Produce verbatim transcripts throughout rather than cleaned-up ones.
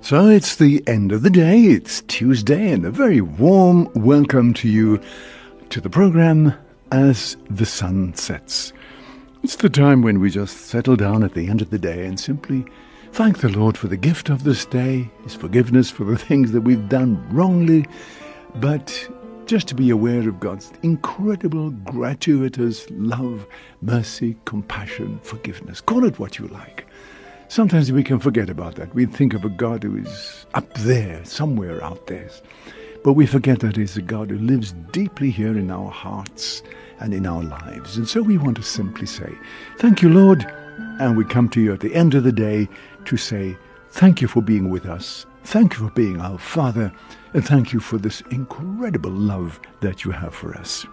So it's the end of the day, it's Tuesday, and a very warm welcome to you to the programme As the Sun Sets. It's the time when we just settle down at the end of the day and simply thank the Lord for the gift of this day, His forgiveness for the things that we've done wrongly, but just to be aware of God's incredible, gratuitous love, mercy, compassion, forgiveness. Call it what you like. Sometimes we can forget about that. We think of a God who is up there, somewhere out there. But we forget that He's a God who lives deeply here in our hearts and in our lives. And so we want to simply say, thank you, Lord. And we come to you at the end of the day to say, thank you for being with us. Thank you for being our Father. And thank you for this incredible love that you have for us.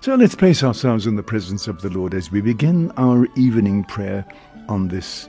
So let's place ourselves in the presence of the Lord as we begin our evening prayer on this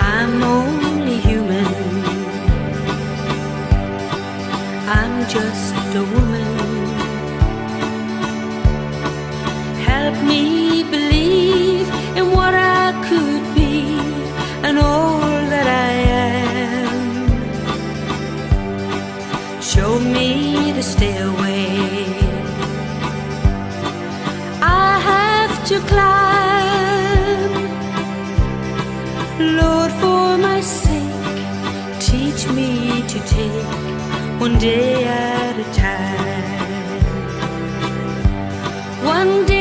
I'm only human. I'm just a woman. Help me believe in what I could be and all that I am. Show me the stairway I have to climb. Lord, for my sake, teach me to take one day at a time. One day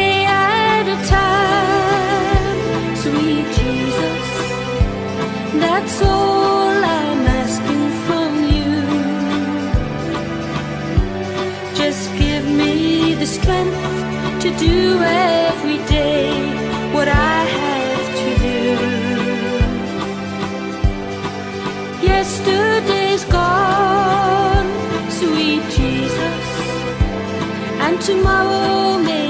time, sweet Jesus, that's all I'm asking from you. Just give me the strength to do every day what I have to do. Yesterday's gone, sweet Jesus, and tomorrow may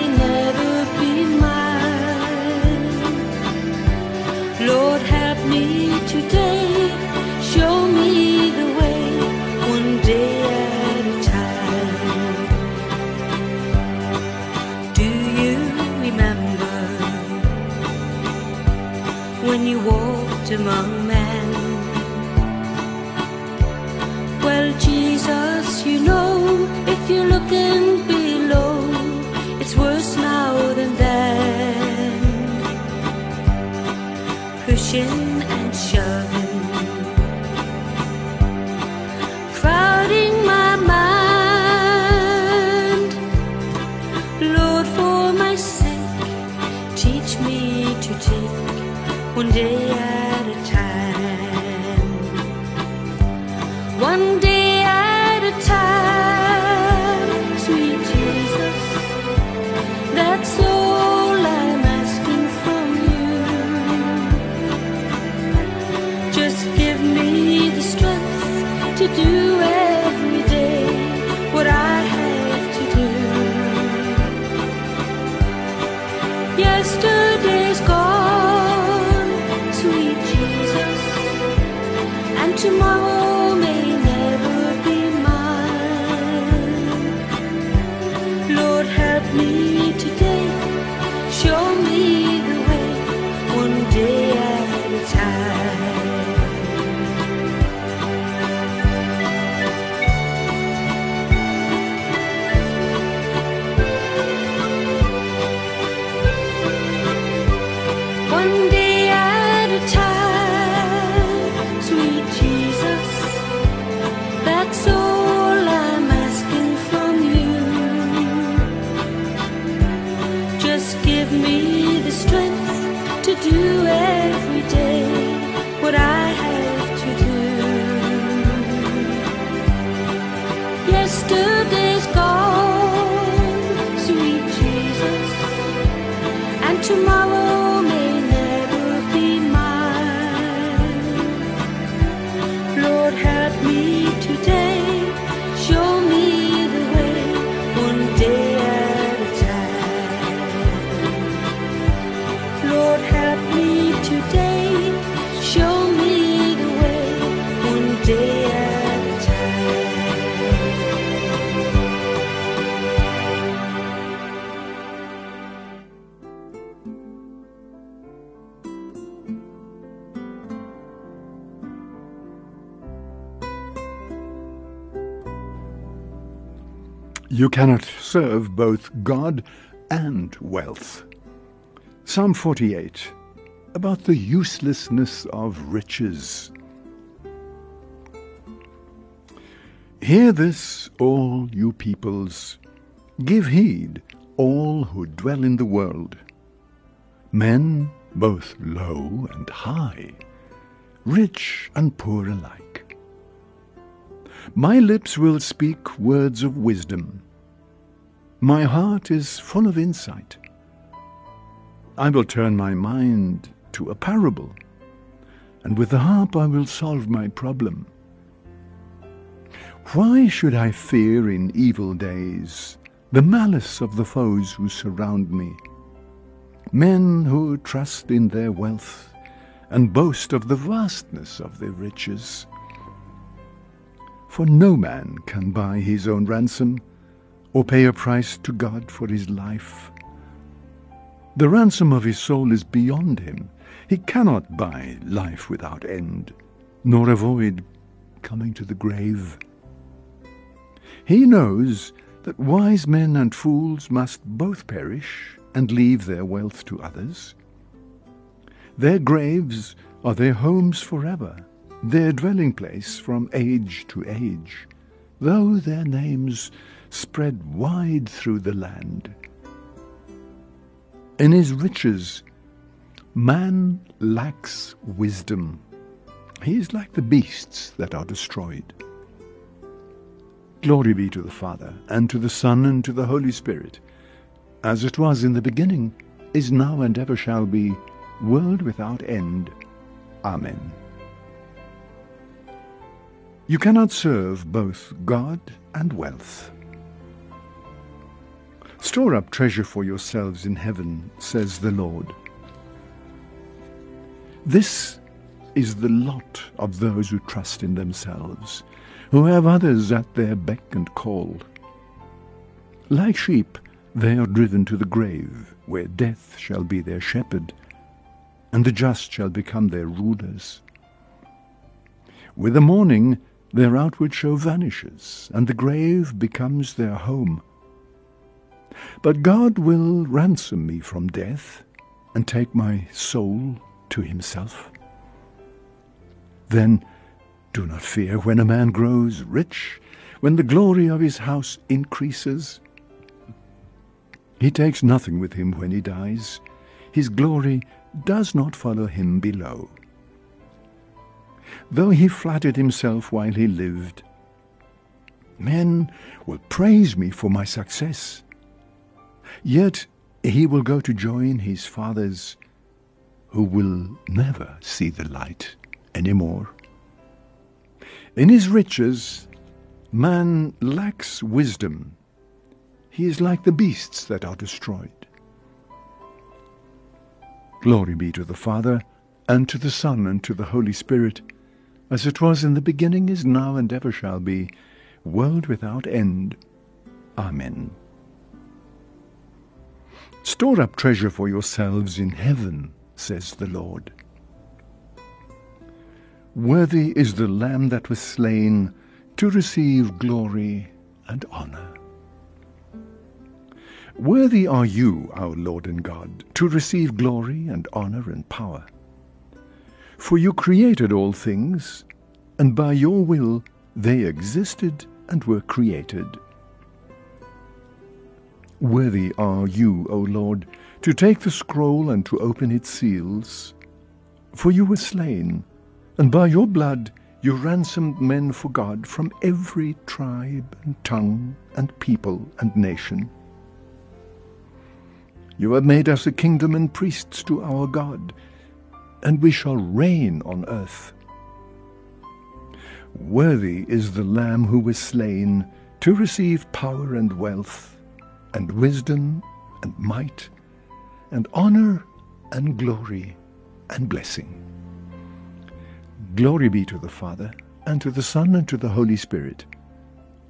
among men. Well, Jesus, you know, if you're looking below, it's worse now than then. Pushing and shoving, crowding my mind. Lord, for my sake, teach me to take one day I do every day what I have to do. Yesterday's gone, sweet Jesus, and tomorrow may never be mine. Lord, help me today, show me the way, one day at a time. Do every day what I have to do. Yesterday's gone, sweet Jesus, and tomorrow may never be mine. Lord, help me today, show me the way. You cannot serve both God and wealth. Psalm forty-eight, about the uselessness of riches. Hear this, all you peoples. Give heed, all who dwell in the world. Men, both low and high, rich and poor alike. My lips will speak words of wisdom. My heart is full of insight. I will turn my mind to a parable, and with the harp I will solve my problem. Why should I fear in evil days the malice of the foes who surround me, men who trust in their wealth and boast of the vastness of their riches? For no man can buy his own ransom or pay a price to God for his life. The ransom of his soul is beyond him. He cannot buy life without end, nor avoid coming to the grave. He knows that wise men and fools must both perish and leave their wealth to others. Their graves are their homes forever, their dwelling place from age to age, though their names spread wide through the land. In his riches, man lacks wisdom. He is like the beasts that are destroyed. Glory be to the Father, and to the Son, and to the Holy Spirit, as it was in the beginning, is now, and ever shall be, world without end. Amen. You cannot serve both God and wealth. Store up treasure for yourselves in heaven, says the Lord. This is the lot of those who trust in themselves, who have others at their beck and call. Like sheep, they are driven to the grave, where death shall be their shepherd, and the just shall become their rulers. With the morning, their outward show vanishes, and the grave becomes their home. But God will ransom me from death, and take my soul to himself. Then do not fear when a man grows rich, when the glory of his house increases. He takes nothing with him when he dies. His glory does not follow him below. Though he flattered himself while he lived, men will praise me for my success. Yet he will go to join his fathers, who will never see the light anymore. In his riches, man lacks wisdom. He is like the beasts that are destroyed. Glory be to the Father, and to the Son, and to the Holy Spirit, as it was in the beginning, is now, and ever shall be, world without end. Amen. Store up treasure for yourselves in heaven, says the Lord. Worthy is the Lamb that was slain to receive glory and honor. Worthy are you, our Lord and God, to receive glory and honor and power. For you created all things, and by your will they existed and were created. Worthy are you, O Lord, to take the scroll and to open its seals. For you were slain, and by your blood you ransomed men for God from every tribe and tongue and people and nation. You have made us a kingdom and priests to our God, and we shall reign on earth. Worthy is the Lamb who was slain to receive power and wealth, and wisdom and might, and honor and glory and blessing. Glory be to the Father, and to the Son, and to the Holy Spirit,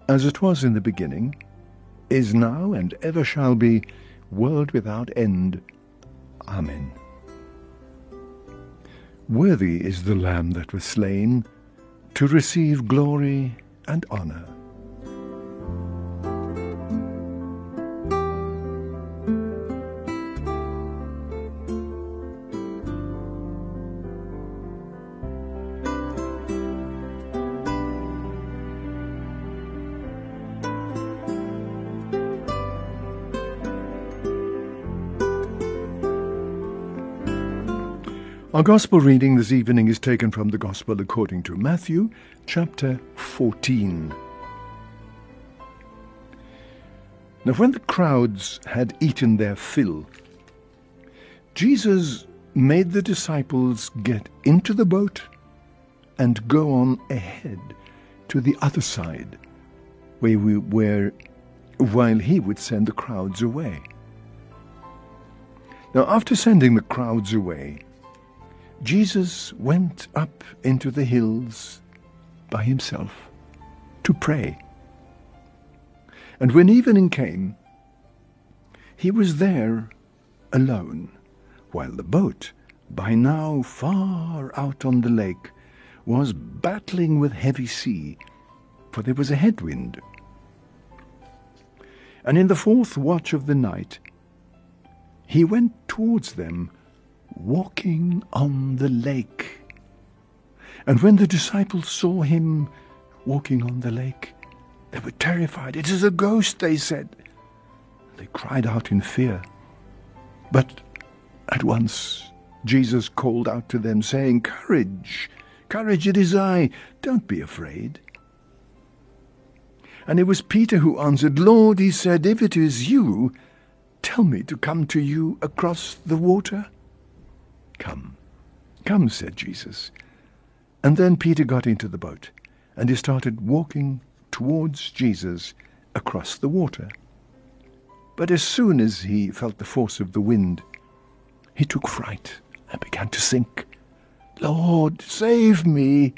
as it was in the beginning, is now, and ever shall be, world without end. Amen. Worthy is the Lamb that was slain to receive glory and honor. Our Gospel reading this evening is taken from the Gospel according to Matthew, chapter fourteen. Now when the crowds had eaten their fill, Jesus made the disciples get into the boat and go on ahead to the other side, where we were, while he would send the crowds away. Now after sending the crowds away, Jesus went up into the hills by himself to pray. And when evening came, he was there alone, while the boat, by now far out on the lake, was battling with heavy sea, for there was a headwind. And in the fourth watch of the night, he went towards them, walking on the lake. And when the disciples saw him walking on the lake, they were terrified. "It is a ghost," they said. They cried out in fear. But at once Jesus called out to them, saying, "Courage, courage, it is I. Don't be afraid." And it was Peter who answered, "Lord," he said, "if it is you, tell me to come to you across the water." "Come, come," said Jesus. And then Peter got into the boat, and he started walking towards Jesus across the water. But as soon as he felt the force of the wind, he took fright and began to sink. "Lord, save me,"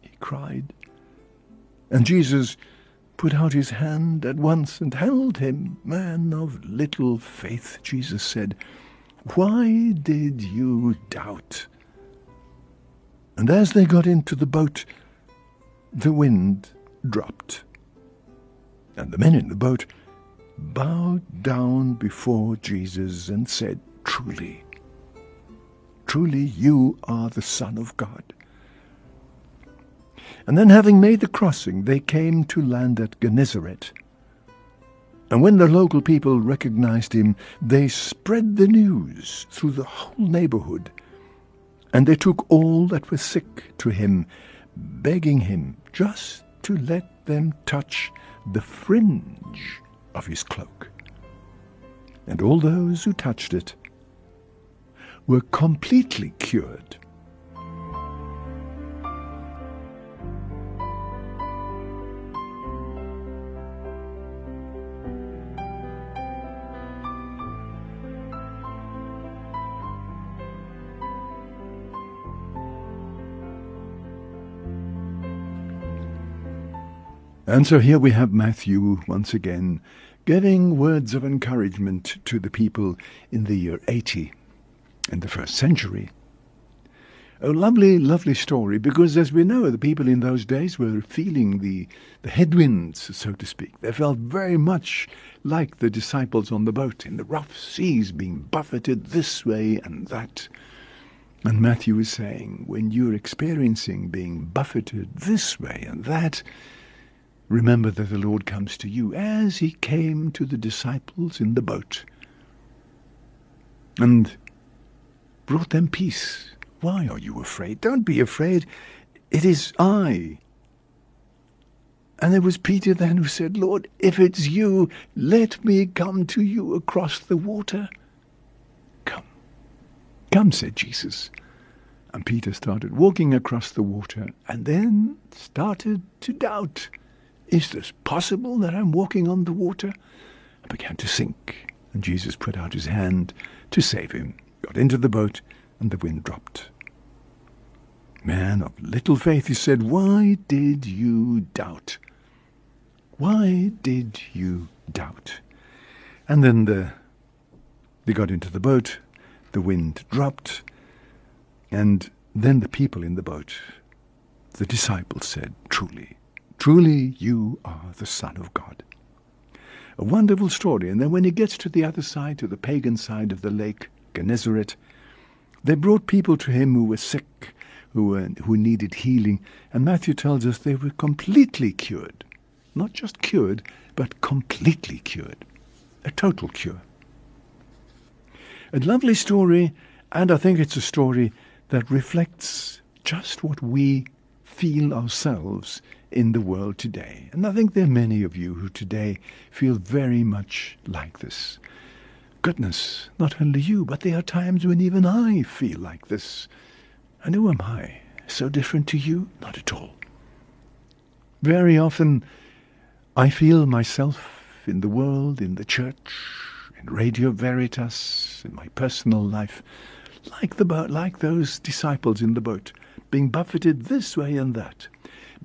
he cried. And Jesus put out his hand at once and held him. "Man of little faith," Jesus said, "why did you doubt?" And as they got into the boat, the wind dropped, and the men in the boat bowed down before Jesus and said, "Truly, truly you are the Son of God." And then, having made the crossing, they came to land at Gennesaret. And when the local people recognized him, they spread the news through the whole neighborhood. And they took all that were sick to him, begging him just to let them touch the fringe of his cloak. And all those who touched it were completely cured. And so here we have Matthew once again giving words of encouragement to the people in the year eighty, in the first century. A lovely, lovely story, because as we know, the people in those days were feeling the, the headwinds, so to speak. They felt very much like the disciples on the boat, in the rough seas, being buffeted this way and that. And Matthew is saying, when you're experiencing being buffeted this way and that, remember that the Lord comes to you as he came to the disciples in the boat and brought them peace. "Why are you afraid? Don't be afraid. It is I." And there was Peter then who said, "Lord, if it's you, let me come to you across the water." "Come, come," said Jesus. And Peter started walking across the water and then started to doubt. "Is this possible that I'm walking on the water?" I began to sink, and Jesus put out his hand to save him, got into the boat, and the wind dropped. "Man of little faith," he said, "why did you doubt? Why did you doubt?" And then the, they got into the boat, the wind dropped, and then the people in the boat, the disciples, said, "Truly, truly you are the Son of God." A wonderful story. And then when he gets to the other side, to the pagan side of the lake, Gennesaret, they brought people to him who were sick, who, were, who needed healing. And Matthew tells us they were completely cured. Not just cured, but completely cured. A total cure. A lovely story, and I think it's a story that reflects just what we feel ourselves in the world today. And I think there are many of you who today feel very much like this. Goodness, not only you, but there are times when even I feel like this. And who am I? So different to you? Not at all. Very often I feel myself in the world, in the church, in Radio Veritas, in my personal life, like the boat, like those disciples in the boat, being buffeted this way and that,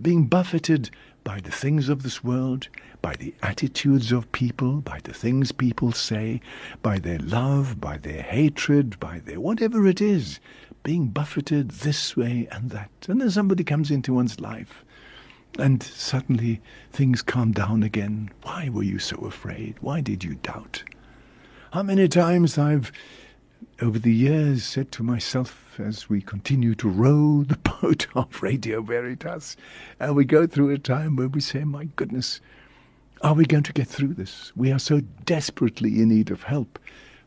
being buffeted by the things of this world, by the attitudes of people, by the things people say, by their love, by their hatred, by their whatever it is, being buffeted this way and that. And then somebody comes into one's life, and suddenly things calm down again. Why were you so afraid? Why did you doubt? How many times I've, over the years, said to myself, as we continue to row the boat of Radio Veritas, and we go through a time where we say, my goodness, are we going to get through this? We are so desperately in need of help.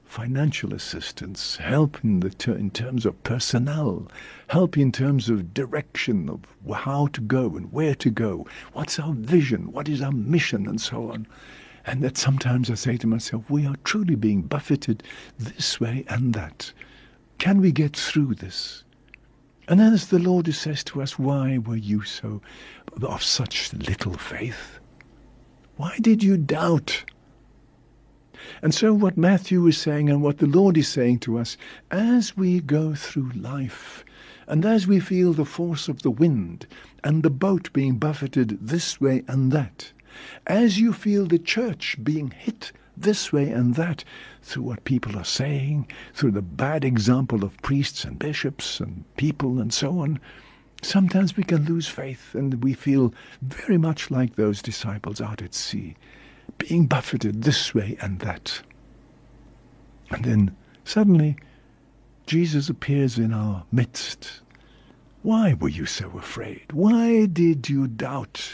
Financial assistance, help in, the ter- in terms of personnel, help in terms of direction of how to go and where to go, what's our vision, what is our mission, and so on. And that sometimes I say to myself, we are truly being buffeted this way and that. Can we get through this? And as the Lord says to us, why were you so of such little faith? Why did you doubt? And so what Matthew is saying and what the Lord is saying to us, as we go through life and as we feel the force of the wind and the boat being buffeted this way and that, as you feel the church being hit this way and that, through what people are saying, through the bad example of priests and bishops and people and so on, sometimes we can lose faith and we feel very much like those disciples out at sea, being buffeted this way and that. And then suddenly Jesus appears in our midst. Why were you so afraid? Why did you doubt?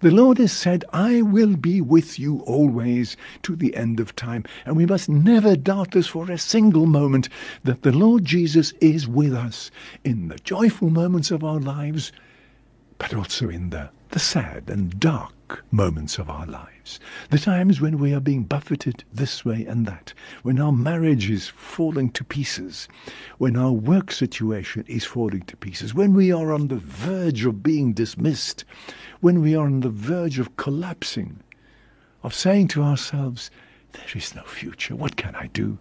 The Lord has said, I will be with you always to the end of time. And we must never doubt this for a single moment, that the Lord Jesus is with us in the joyful moments of our lives, but also in the, the sad and dark moments of our lives, the times when we are being buffeted this way and that, when our marriage is falling to pieces, when our work situation is falling to pieces, when we are on the verge of being dismissed, when we are on the verge of collapsing, of saying to ourselves, there is no future, what can I do?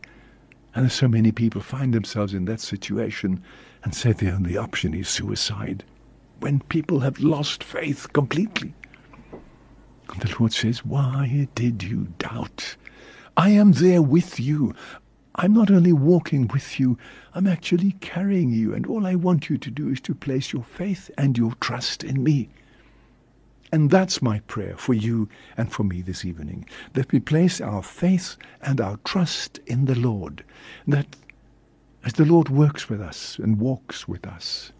And so many people find themselves in that situation and say the only option is suicide, when people have lost faith completely. And the Lord says, why did you doubt? I am there with you. I'm not only walking with you, I'm actually carrying you. And all I want you to do is to place your faith and your trust in me. And that's my prayer for you and for me this evening, that we place our faith and our trust in the Lord, that as the Lord works with us and walks with us,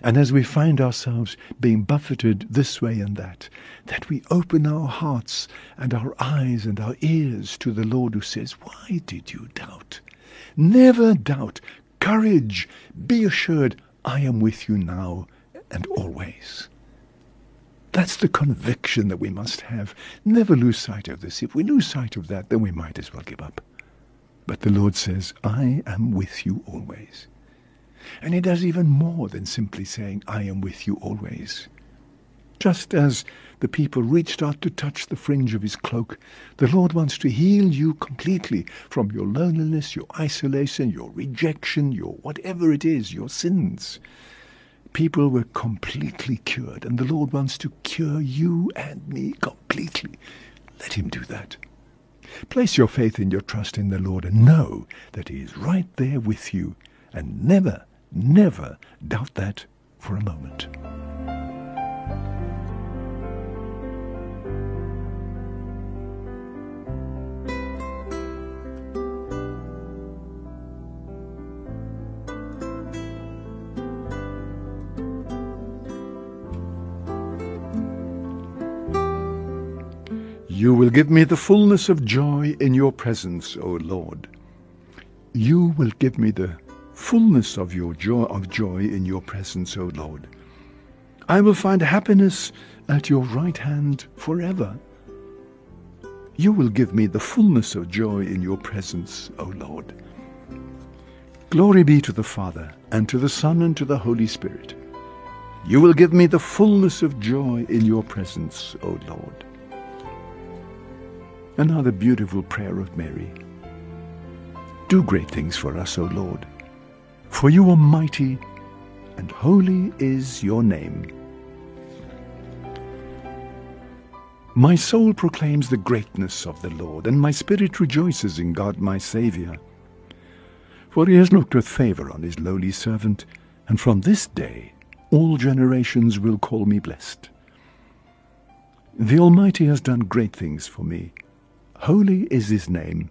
and as we find ourselves being buffeted this way and that, that we open our hearts and our eyes and our ears to the Lord who says, why did you doubt? Never doubt. Courage. Be assured, I am with you now and always. That's the conviction that we must have. Never lose sight of this. If we lose sight of that, then we might as well give up. But the Lord says, I am with you always. And he does even more than simply saying, I am with you always. Just as the people reached out to touch the fringe of his cloak, the Lord wants to heal you completely from your loneliness, your isolation, your rejection, your whatever it is, your sins. People were completely cured, and the Lord wants to cure you and me completely. Let him do that. Place your faith and your trust in the Lord and know that he is right there with you. And never, never doubt that for a moment. You will give me the fullness of joy in your presence, O Lord. You will give me the fullness of your joy, of joy in your presence, O Lord. I will find happiness at your right hand forever. You will give me the fullness of joy in your presence, O Lord. Glory be to the Father, and to the Son, and to the Holy Spirit. You will give me the fullness of joy in your presence, O Lord. Another beautiful prayer of Mary. Do great things for us, O Lord, for you are mighty, and holy is your name. My soul proclaims the greatness of the Lord, and my spirit rejoices in God my Saviour. For he has looked with favour on his lowly servant, and from this day all generations will call me blessed. The Almighty has done great things for me. Holy is his name.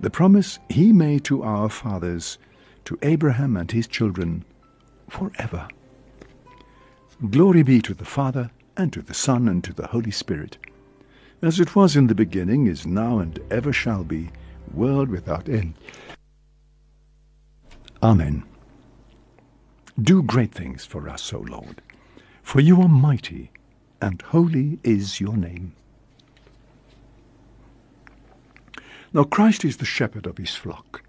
the promise he made to our fathers, to Abraham and his children, forever. Glory be to the Father, and to the Son, and to the Holy Spirit, as it was in the beginning, is now, and ever shall be, world without end. Amen. Do great things for us, O Lord, for you are mighty, and holy is your name. Now Christ is the shepherd of his flock.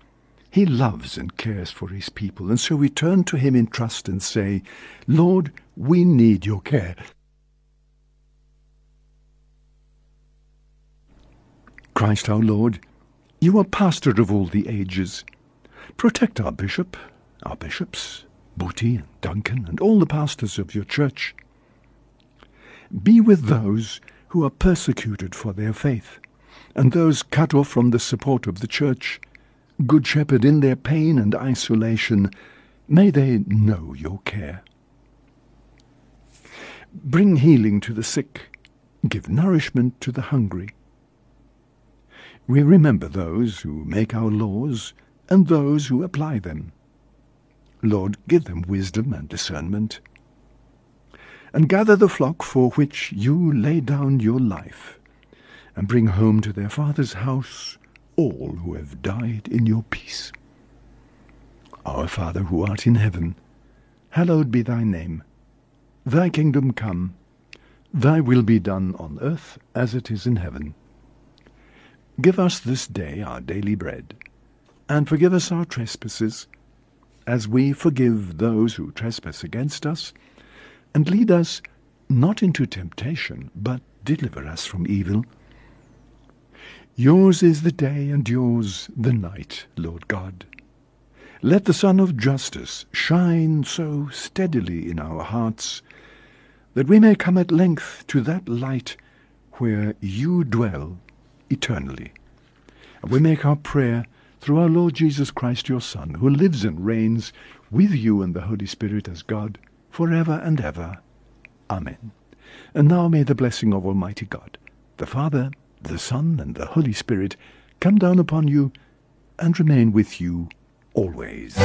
He loves and cares for his people, and so we turn to him in trust and say, Lord, we need your care. Christ our Lord, you are pastor of all the ages. Protect our bishop, our bishops, Booty and Duncan, and all the pastors of your church. Be with those who are persecuted for their faith, and those cut off from the support of the church. Good Shepherd, in their pain and isolation, may they know your care. Bring healing to the sick, give nourishment to the hungry. We remember those who make our laws and those who apply them. Lord, give them wisdom and discernment. And gather the flock for which you lay down your life, and bring home to their Father's house all who have died in your peace. Our Father who art in heaven, hallowed be thy name. Thy kingdom come, thy will be done on earth as it is in heaven. Give us this day our daily bread, and forgive us our trespasses, as we forgive those who trespass against us. And lead us not into temptation, but deliver us from evil. Yours is the day, and yours the night, Lord God. Let the sun of justice shine so steadily in our hearts, that we may come at length to that light where you dwell eternally. And we make our prayer through our Lord Jesus Christ, your Son, who lives and reigns with you and the Holy Spirit as God, forever and ever. Amen. And now may the blessing of Almighty God, the Father, the Son, and the Holy Spirit, come down upon you and remain with you always.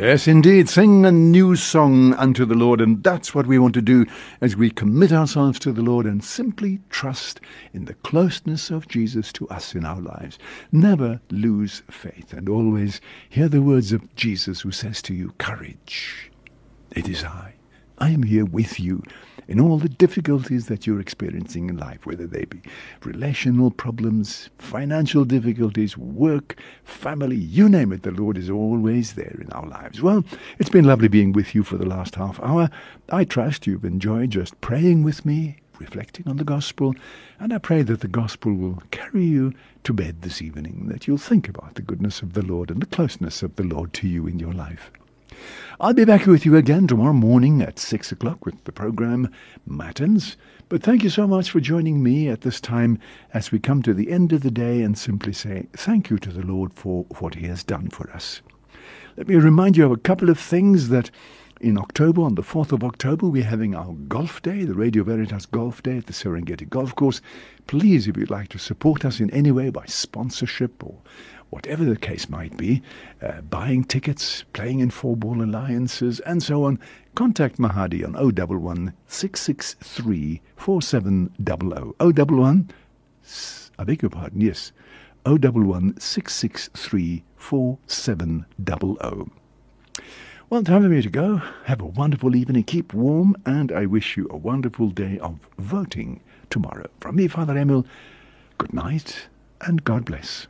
Yes, indeed. Sing a new song unto the Lord, and that's what we want to do as we commit ourselves to the Lord and simply trust in the closeness of Jesus to us in our lives. Never lose faith, and always hear the words of Jesus, who says to you, courage, it is I. I am here with you in all the difficulties that you're experiencing in life, whether they be relational problems, financial difficulties, work, family, you name it, the Lord is always there in our lives. Well, it's been lovely being with you for the last half hour. I trust you've enjoyed just praying with me, reflecting on the gospel, and I pray that the gospel will carry you to bed this evening, that you'll think about the goodness of the Lord and the closeness of the Lord to you in your life. I'll be back with you again tomorrow morning at six o'clock with the programme Matins. But thank you so much for joining me at this time as we come to the end of the day and simply say thank you to the Lord for what He has done for us. Let me remind you of a couple of things that in October, on the fourth of October, we're having our golf day, the Radio Veritas Golf Day at the Serengeti Golf Course. Please, if you'd like to support us in any way by sponsorship or whatever the case might be, uh, buying tickets, playing in four-ball alliances, and so on, contact Mahadi on oh one one, six six three, four seven zero zero. oh one one, I beg your pardon, yes, oh one one, six six three, four seven zero zero. Well, time for me to go. Have a wonderful evening, keep warm, and I wish you a wonderful day of voting tomorrow. From me, Father Emil, good night, and God bless.